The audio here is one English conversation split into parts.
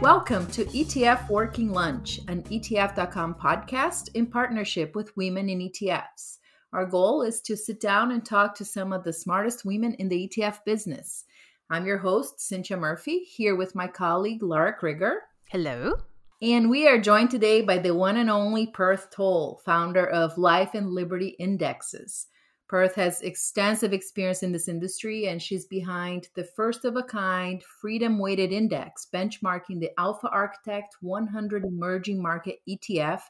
Welcome to ETF Working Lunch, an ETF.com podcast in partnership with Women in ETFs. Our goal is to sit down and talk to some of the smartest women in the ETF business. I'm your host, Cynthia Murphy, here with my colleague, Lara Crigger. Hello. And we are joined today by the one and only Perth Tolle, founder of Life and Liberty Indexes. Perth has extensive experience in this industry, and she's behind the first-of-a-kind Freedom-Weighted Index, benchmarking the Alpha Architect 100 Emerging Market ETF,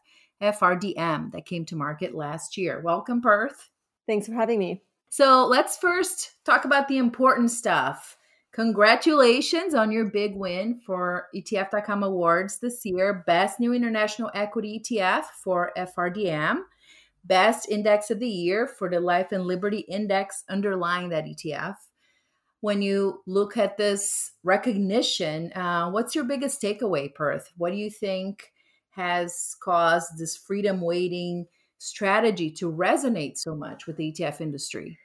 FRDM, that came to market last year. Welcome, Perth. Thanks for having me. So let's first talk about the important stuff. Congratulations on your big win for ETF.com Awards this year, Best New International Equity ETF for FRDM. Best Index of the Year for the Life and Liberty Index underlying that ETF. When you look at this recognition, what's your biggest takeaway, Perth? What do you think has caused this freedom weighting strategy to resonate so much with the ETF industry?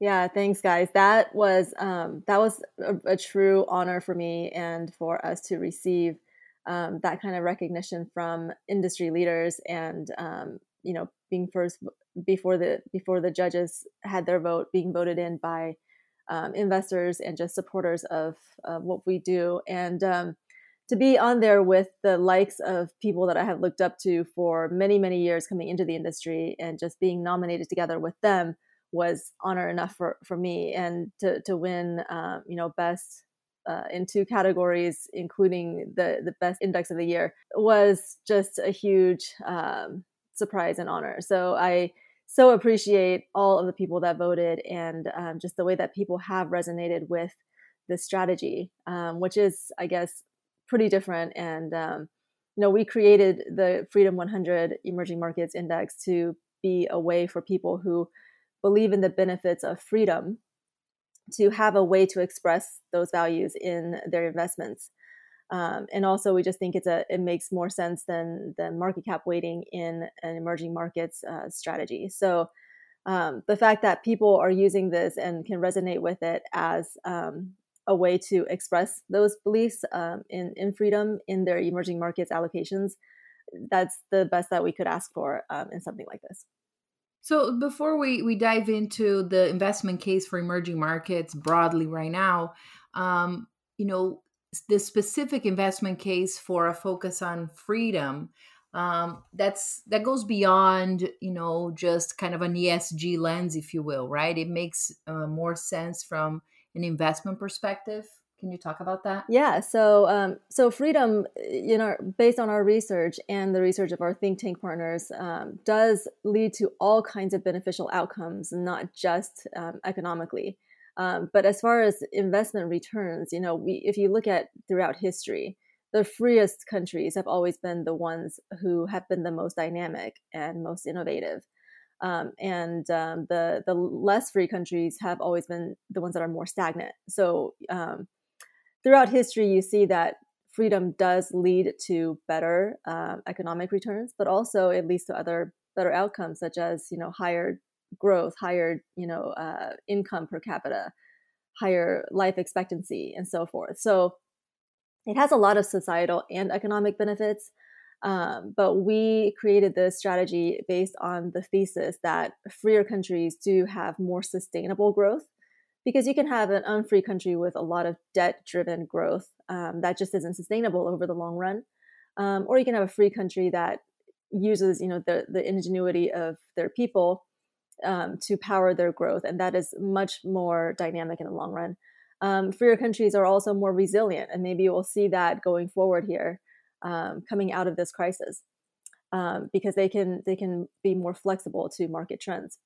Yeah, thanks, guys. That was a true honor for me and for us to receive that kind of recognition from industry leaders and being first before the judges had their vote, being voted in by investors and just supporters of what we do, and to be on there with the likes of people that I have looked up to for many years coming into the industry, and just being nominated together with them was honor enough for me, and to win best in two categories, including the best index of the year, was just a huge surprise and honor. So I so appreciate all of the people that voted, and just the way that people have resonated with this strategy, which is, I guess, pretty different. And, we created the Freedom 100 Emerging Markets Index to be a way for people who believe in the benefits of freedom to have a way to express those values in their investments. And also, we just think it makes more sense than market cap weighting in an emerging markets strategy. So the fact that people are using this and can resonate with it as a way to express those beliefs in freedom in their emerging markets allocations, that's the best that we could ask for in something like this. So before we dive into the investment case for emerging markets broadly right now, the specific investment case for a focus on freedom, that goes beyond, just kind of an ESG lens, if you will, right? It makes more sense from an investment perspective. Can you talk about that? Yeah. So freedom, based on our research and the research of our think tank partners, does lead to all kinds of beneficial outcomes, not just economically. But as far as investment returns, if you look at throughout history, the freest countries have always been the ones who have been the most dynamic and most innovative. The less free countries have always been the ones that are more stagnant. So throughout history, you see that freedom does lead to better economic returns, but also it leads to other better outcomes, such as, higher growth, higher, income per capita, higher life expectancy, and so forth. So it has a lot of societal and economic benefits. But we created this strategy based on the thesis that freer countries do have more sustainable growth, because you can have an unfree country with a lot of debt-driven growth that just isn't sustainable over the long run. Or you can have a free country that uses, the ingenuity of their people to power their growth. And that is much more dynamic in the long run. Freer countries are also more resilient. And maybe we'll see that going forward here, coming out of this crisis, because they can be more flexible to market trends.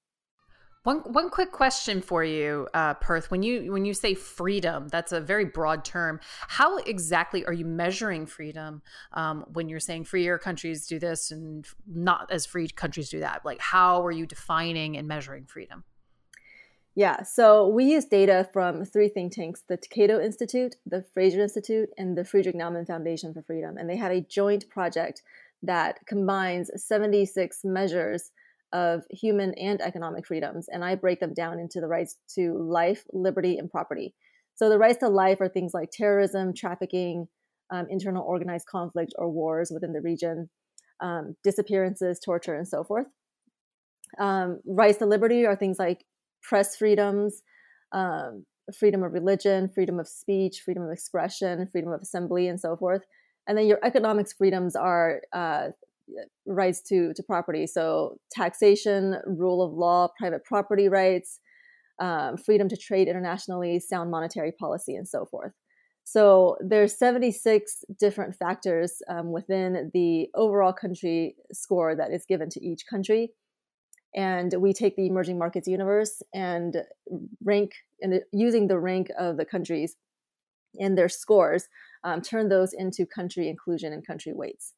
One quick question for you, Perth. When you say freedom, that's a very broad term. How exactly are you measuring freedom when you're saying freer countries do this and not as free countries do that? Like, how are you defining and measuring freedom? Yeah, so we use data from three think tanks: the Cato Institute, the Fraser Institute, and the Friedrich Naumann Foundation for Freedom. And they have a joint project that combines 76 measures of human and economic freedoms. And I break them down into the rights to life, liberty, and property. So the rights to life are things like terrorism, trafficking, internal organized conflict or wars within the region, disappearances, torture, and so forth. Rights to liberty are things like press freedoms, freedom of religion, freedom of speech, freedom of expression, freedom of assembly, and so forth. And then your economic freedoms are rights to property. So taxation, rule of law, private property rights, freedom to trade internationally, sound monetary policy, and so forth. So there's 76 different factors within the overall country score that is given to each country. And we take the emerging markets universe and rank, and using the rank of the countries and their scores, turn those into country inclusion and country weights.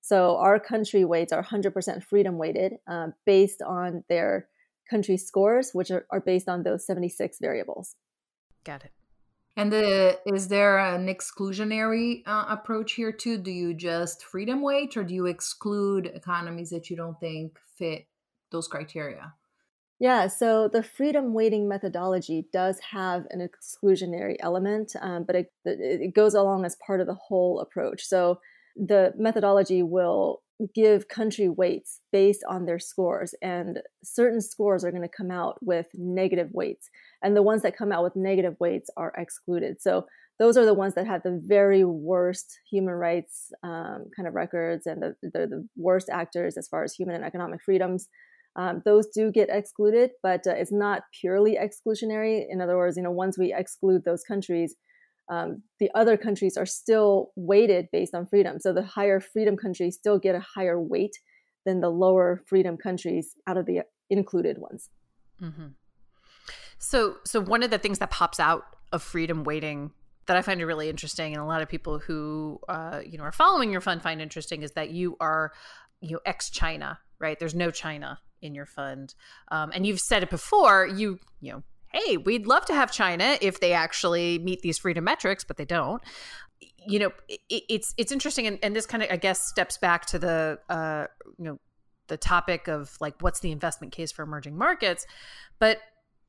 So our country weights are 100% freedom weighted based on their country scores, which are based on those 76 variables. Got it. And is there an exclusionary approach here too? Do you just freedom weight, or do you exclude economies that you don't think fit those criteria? Yeah, so the freedom weighting methodology does have an exclusionary element, but it goes along as part of the whole approach. So the methodology will give country weights based on their scores, and certain scores are going to come out with negative weights. And the ones that come out with negative weights are excluded. So those are the ones that have the very worst human rights kind of records, and they're the worst actors as far as human and economic freedoms. Those do get excluded, but it's not purely exclusionary. In other words, once we exclude those countries, the other countries are still weighted based on freedom. So the higher freedom countries still get a higher weight than the lower freedom countries out of the included ones. Mm-hmm. So one of the things that pops out of freedom weighting that I find really interesting, and a lot of people who are following your fund find interesting, is that you are ex-China, right? There's no China in your fund, and you've said it before. Hey, we'd love to have China if they actually meet these freedom metrics, but they don't. It's interesting, and this kind of, I guess, steps back to the topic of like what's the investment case for emerging markets, but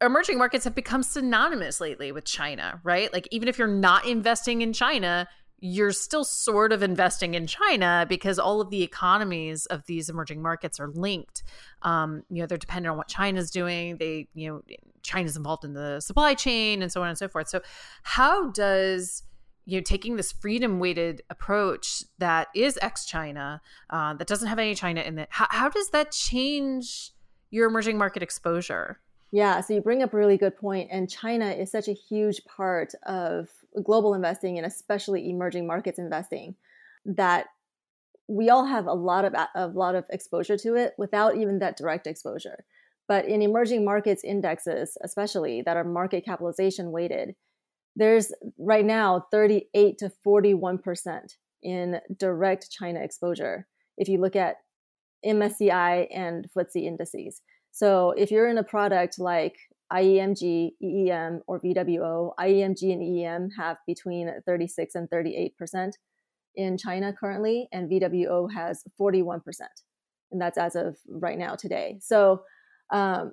emerging markets have become synonymous lately with China, right? Like even if you're not investing in China, you're still sort of investing in China because all of the economies of these emerging markets are linked. They're dependent on what China's doing. China's involved in the supply chain and so on and so forth. So how does taking this freedom-weighted approach that is ex-China, that doesn't have any China in it, how does that change your emerging market exposure? Yeah, so you bring up a really good point. And China is such a huge part of global investing, and especially emerging markets investing, that we all have a lot of exposure to it without even that direct exposure. But in emerging markets indexes, especially that are market capitalization weighted, there's right now 38 to 41% in direct China exposure if you look at MSCI and FTSE indices. So if you're in a product like IEMG, EEM, or VWO, IEMG and EEM have between 36 and 38% in China currently, and VWO has 41%. And that's as of right now today. So that's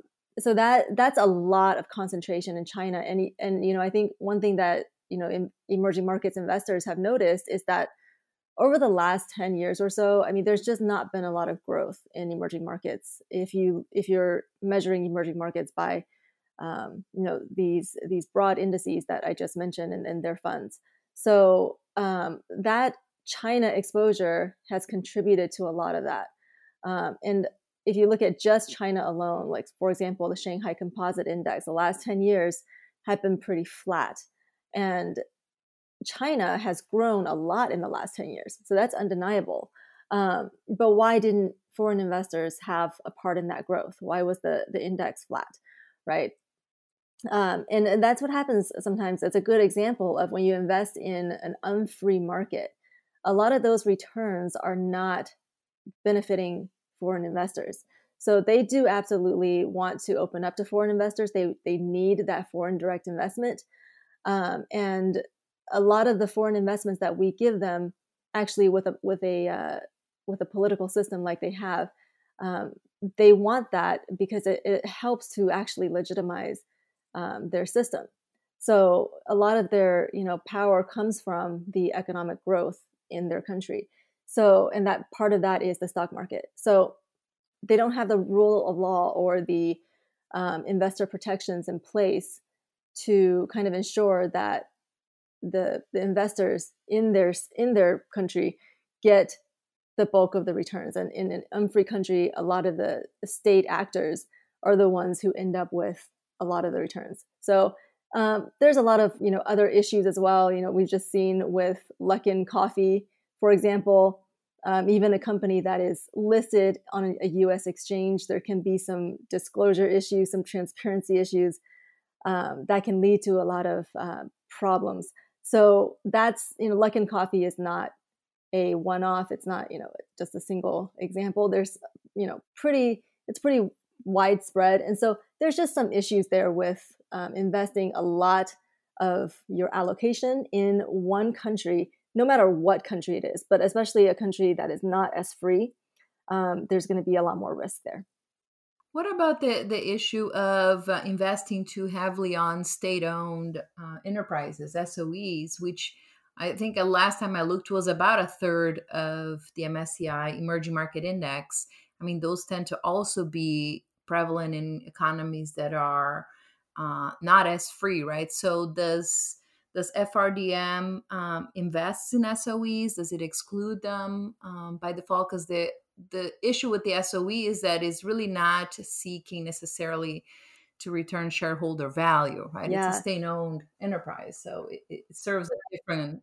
a lot of concentration in China. And I think one thing that, emerging markets investors have noticed is that over the last 10 years or so, there's just not been a lot of growth in emerging markets. If you're measuring emerging markets by, these broad indices that I just mentioned and their funds. So that China exposure has contributed to a lot of that. And if you look at just China alone, like for example, the Shanghai Composite Index, the last 10 years have been pretty flat. And China has grown a lot in the last 10 years. So that's undeniable. But why didn't foreign investors have a part in that growth? Why was the index flat, right? And that's what happens sometimes. It's a good example of when you invest in an unfree market, a lot of those returns are not benefiting foreign investors. So they do absolutely want to open up to foreign investors. They need that foreign direct investment. And a lot of the foreign investments that we give them, actually with a political system like they have, they want that because it helps to actually legitimize their system. So a lot of their, power comes from the economic growth in their country. So, and that part of that is the stock market. So they don't have the rule of law or the investor protections in place to kind of ensure that the investors in their country get the bulk of the returns. And in an unfree country, a lot of the state actors are the ones who end up with a lot of the returns. So there's a lot of other issues as well. We've just seen with Luckin Coffee, for example, even a company that is listed on a U.S. exchange, there can be some disclosure issues, some transparency issues that can lead to a lot of problems. So that's Luckin Coffee is not a one-off. It's not just a single example. There's it's pretty widespread, and so there's just some issues there with investing a lot of your allocation in one country, no matter what country it is, but especially a country that is not as free, there's going to be a lot more risk there. What about the issue of investing too heavily on state-owned enterprises, SOEs, which I think last time I looked was about a third of the MSCI Emerging Market Index. I mean, those tend to also be prevalent in economies that are not as free, right? So does FRDM invest in SOEs? Does it exclude them by default? Because the issue with the SOE is that it's really not seeking necessarily to return shareholder value, right? Yeah. It's a state-owned enterprise, so it serves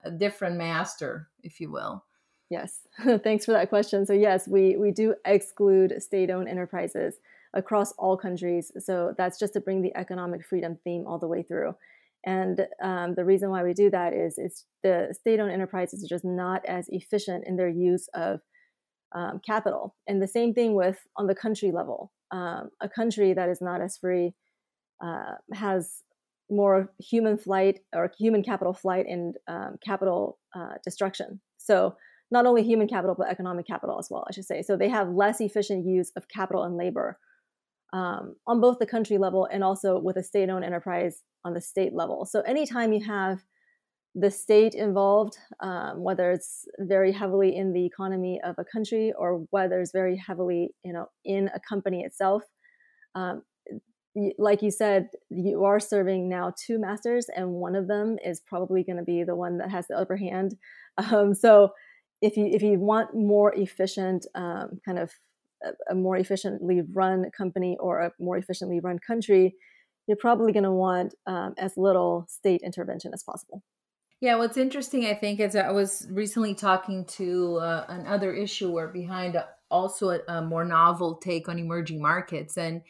a different master, if you will. Yes, thanks for that question. So yes, we do exclude state-owned enterprises across all countries. So that's just to bring the economic freedom theme all the way through. And the reason why we do that is it's the state-owned enterprises are just not as efficient in their use of capital. And the same thing on the country level. A country that is not as free has more human flight or human capital flight and capital destruction. So not only human capital, but economic capital as well, I should say. So they have less efficient use of capital and labor. On both the country level and also with a state-owned enterprise on the state level. So anytime you have the state involved, whether it's very heavily in the economy of a country or whether it's very heavily, in a company itself, like you said, you are serving now two masters, and one of them is probably going to be the one that has the upper hand. So if you want more efficient kind of a more efficiently run company or a more efficiently run country, you're probably going to want as little state intervention as possible. Yeah, what's interesting, I think, is I was recently talking to another issuer behind also a more novel take on emerging markets, and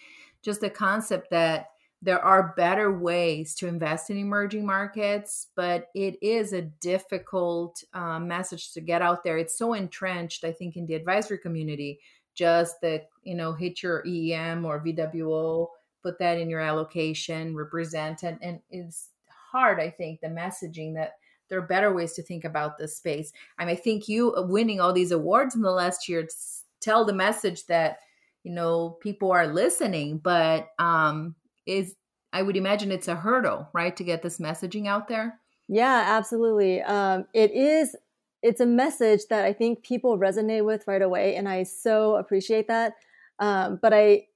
just the concept that there are better ways to invest in emerging markets, but it is a difficult message to get out there. It's so entrenched, I think, in the advisory community. Just that, hit your EEM or VWO, put that in your allocation, represent, and it's hard, I think, the messaging that there are better ways to think about this space. I mean, I think you winning all these awards in the last year tell the message that, people are listening, but I would imagine it's a hurdle, right, to get this messaging out there? Yeah, absolutely. It's a message that I think people resonate with right away, and I so appreciate that. But I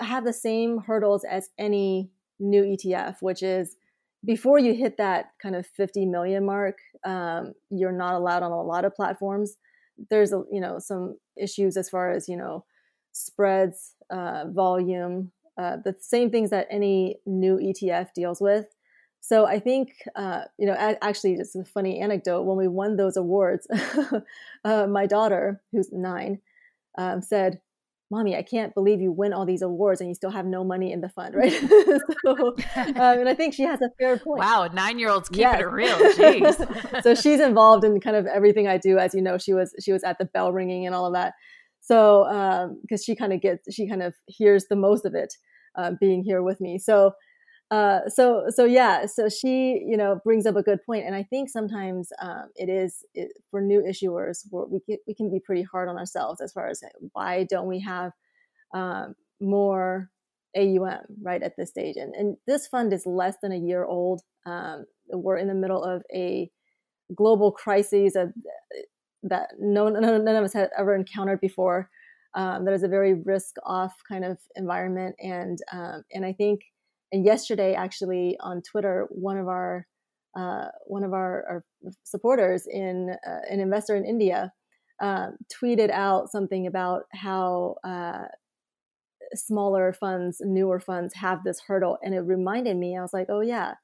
have the same hurdles as any new ETF, which is before you hit that kind of 50 million mark, you're not allowed on a lot of platforms. There's some issues as far as spreads, volume, the same things that any new ETF deals with. So I think, actually, just a funny anecdote, when we won those awards, my daughter, who's 9, said, "Mommy, I can't believe you win all these awards and you still have no money in the fund," right? And I think she has a fair point. Wow, 9-year-olds keeping it real. Jeez. So she's involved in kind of everything I do. As you know, she was at the bell ringing and all of that. So because she kind of hears the most of it being here with me. So. So she, brings up a good point. And I think sometimes for new issuers, we can be pretty hard on ourselves as far as why don't we have more AUM right at this stage. And this fund is less than a year old. We're in the middle of a global crisis that none of us had ever encountered before. That is a very risk-off kind of environment. And I think, and yesterday actually on Twitter, one of our supporters in an investor in India tweeted out something about how smaller funds, newer funds have this hurdle. And it reminded me, I was like, oh yeah,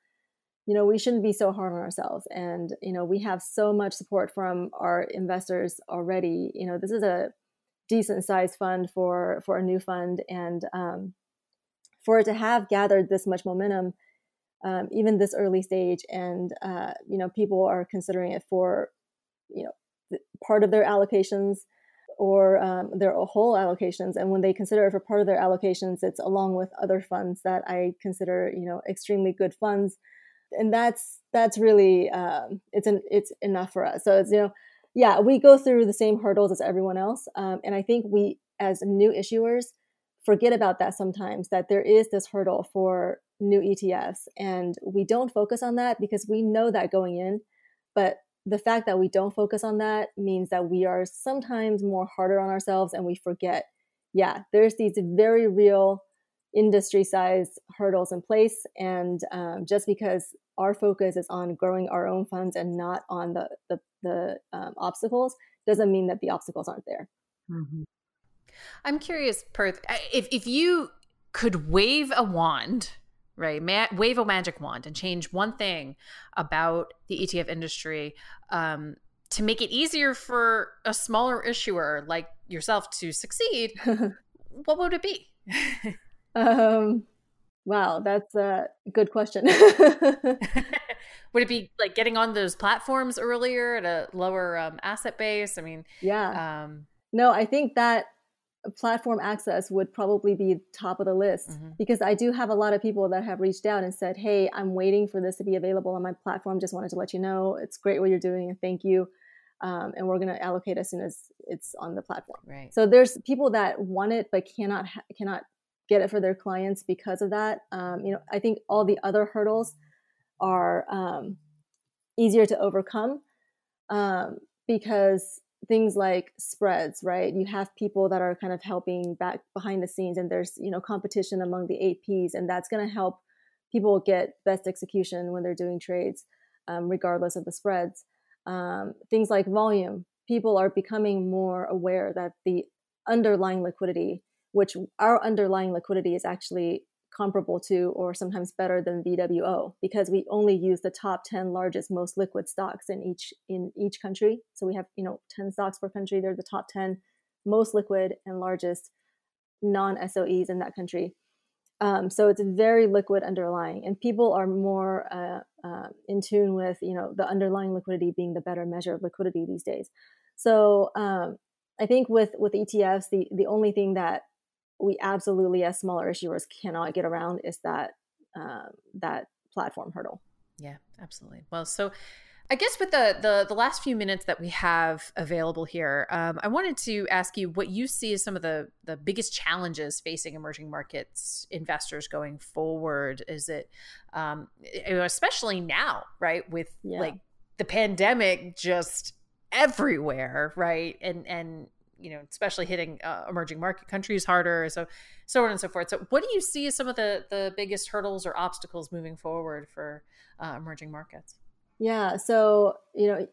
we shouldn't be so hard on ourselves. And, we have so much support from our investors already. This is a decent sized fund for a new fund. And for it to have gathered this much momentum, even this early stage, and, people are considering it for, part of their allocations or their whole allocations. And when they consider it for part of their allocations, it's along with other funds that I consider, extremely good funds. And that's really, it's enough for us. So it's, yeah, we go through the same hurdles as everyone else. And I think we, as new issuers, forget about that sometimes, that there is this hurdle for new ETFs. And we don't focus on that because we know that going in. But the fact that we don't focus on that means that we are sometimes more harder on ourselves and we forget, yeah, there's these very real industry-sized hurdles in place. And just because our focus is on growing our own funds and not on the obstacles doesn't mean that the obstacles aren't there. Mm-hmm. I'm curious, Perth, if you could wave a wand, right, wave a magic wand and change one thing about the ETF industry to make it easier for a smaller issuer like yourself to succeed, what would it be? Wow, that's a good question. Would it be like getting on those platforms earlier at a lower asset base? I mean, yeah. No, I think that platform access would probably be top of the list, mm-hmm. because I do have a lot of people that have reached out and said, hey, I'm waiting for this to be available on my platform. Just wanted to let you know it's great what you're doing and thank you. And we're going to allocate as soon as it's on the platform. Right. So there's people that want it but cannot get it for their clients because of that. I think all the other hurdles are easier to overcome because things like spreads, right? You have people that are kind of helping back behind the scenes, and there's, competition among the APs, and that's going to help people get best execution when they're doing trades, regardless of the spreads. Things like volume, people are becoming more aware that the underlying liquidity, which our underlying liquidity is actually comparable to, or sometimes better than VWO, because we only use the top 10 largest, most liquid stocks in each country. So we have 10 stocks per country. They're the top 10 most liquid and largest non-SOEs in that country. So it's very liquid underlying, and people are more in tune with the underlying liquidity being the better measure of liquidity these days. So I think with ETFs, the only thing that we absolutely, as smaller issuers, cannot get around is that platform hurdle. Yeah, absolutely. Well, so I guess with the last few minutes that we have available here, I wanted to ask you what you see as some of the biggest challenges facing emerging markets investors going forward. Is it, especially now, right, with like the pandemic just everywhere, right, and especially hitting emerging market countries harder, so on and so forth. So what do you see as some of the biggest hurdles or obstacles moving forward for emerging markets? Yeah. So,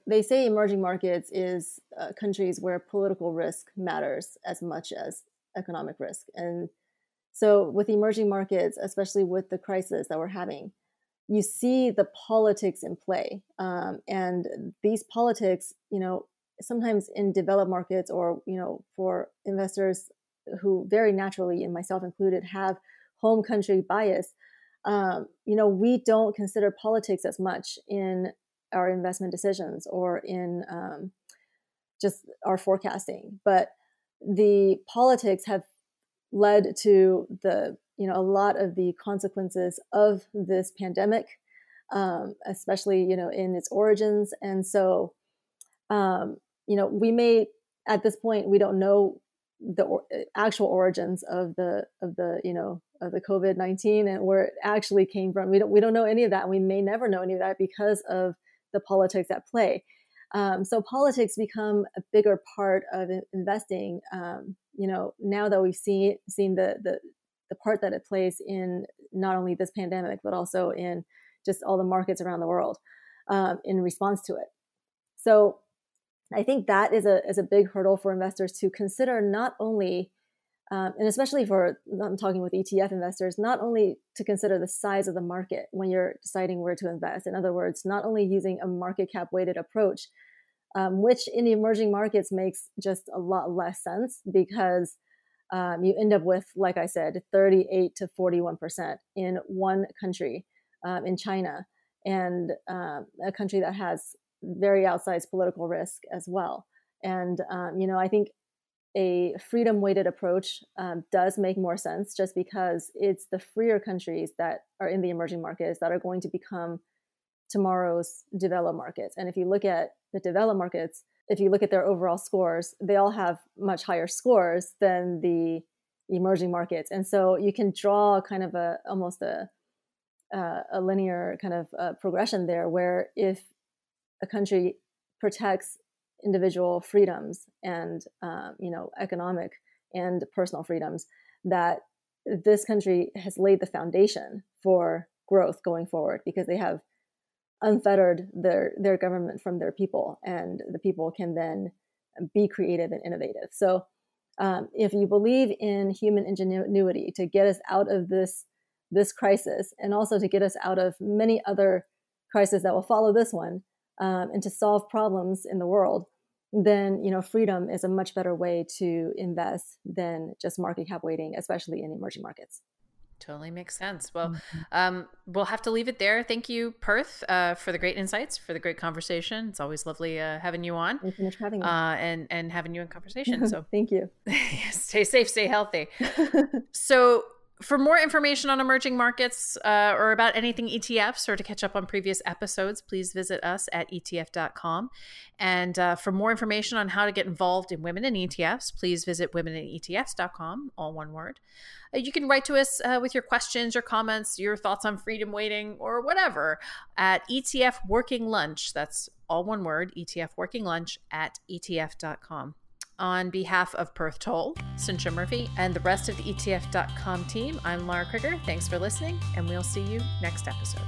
they say emerging markets is countries where political risk matters as much as economic risk. And so with emerging markets, especially with the crisis that we're having, you see the politics in play. And these politics, sometimes in developed markets or, for investors who very naturally, and myself included, have home country bias, we don't consider politics as much in our investment decisions or in just our forecasting. But the politics have led to a lot of the consequences of this pandemic, especially, in its origins. And so, we may, at this point, we don't know the actual origins of the COVID-19 and where it actually came from. We don't know any of that. And we may never know any of that because of the politics at play. So politics become a bigger part of investing. Now that we've seen the part that it plays in not only this pandemic, but also in just all the markets around the world in response to it. So I think that is a big hurdle for investors to consider, not only, and especially I'm talking with ETF investors, not only to consider the size of the market when you're deciding where to invest. In other words, not only using a market cap weighted approach, which in the emerging markets makes just a lot less sense because you end up with, like I said, 38 to 41% in one country, in China, and a country that has very outsized political risk as well. And, I think a freedom-weighted approach does make more sense just because it's the freer countries that are in the emerging markets that are going to become tomorrow's developed markets. And if you look at the developed markets, if you look at their overall scores, they all have much higher scores than the emerging markets. And so you can draw kind of a linear kind of progression there, where if a country protects individual freedoms and economic and personal freedoms, that this country has laid the foundation for growth going forward because they have unfettered their government from their people, and the people can then be creative and innovative. So if you believe in human ingenuity to get us out of this crisis, and also to get us out of many other crises that will follow this one, and to solve problems in the world, then freedom is a much better way to invest than just market cap weighting, especially in emerging markets. Totally makes sense. Well, we'll have to leave it there. Thank you, Perth, for the great insights, for the great conversation. It's always lovely having you on. Thanks so much for having me. And having you in conversation. So thank you. Stay safe, stay healthy. So, for more information on emerging markets or about anything ETFs, or to catch up on previous episodes, please visit us at ETF.com. And for more information on how to get involved in women in ETFs, please visit womeninetfs.com, all one word. You can write to us with your questions, your comments, your thoughts on freedom weighting, or whatever at ETF Working Lunch. That's all one word, ETF Working Lunch at ETF.com. On behalf of Perth Tolle, Cynthia Murphy, and the rest of the ETF.com team, I'm Lara Crigger. Thanks for listening, and we'll see you next episode.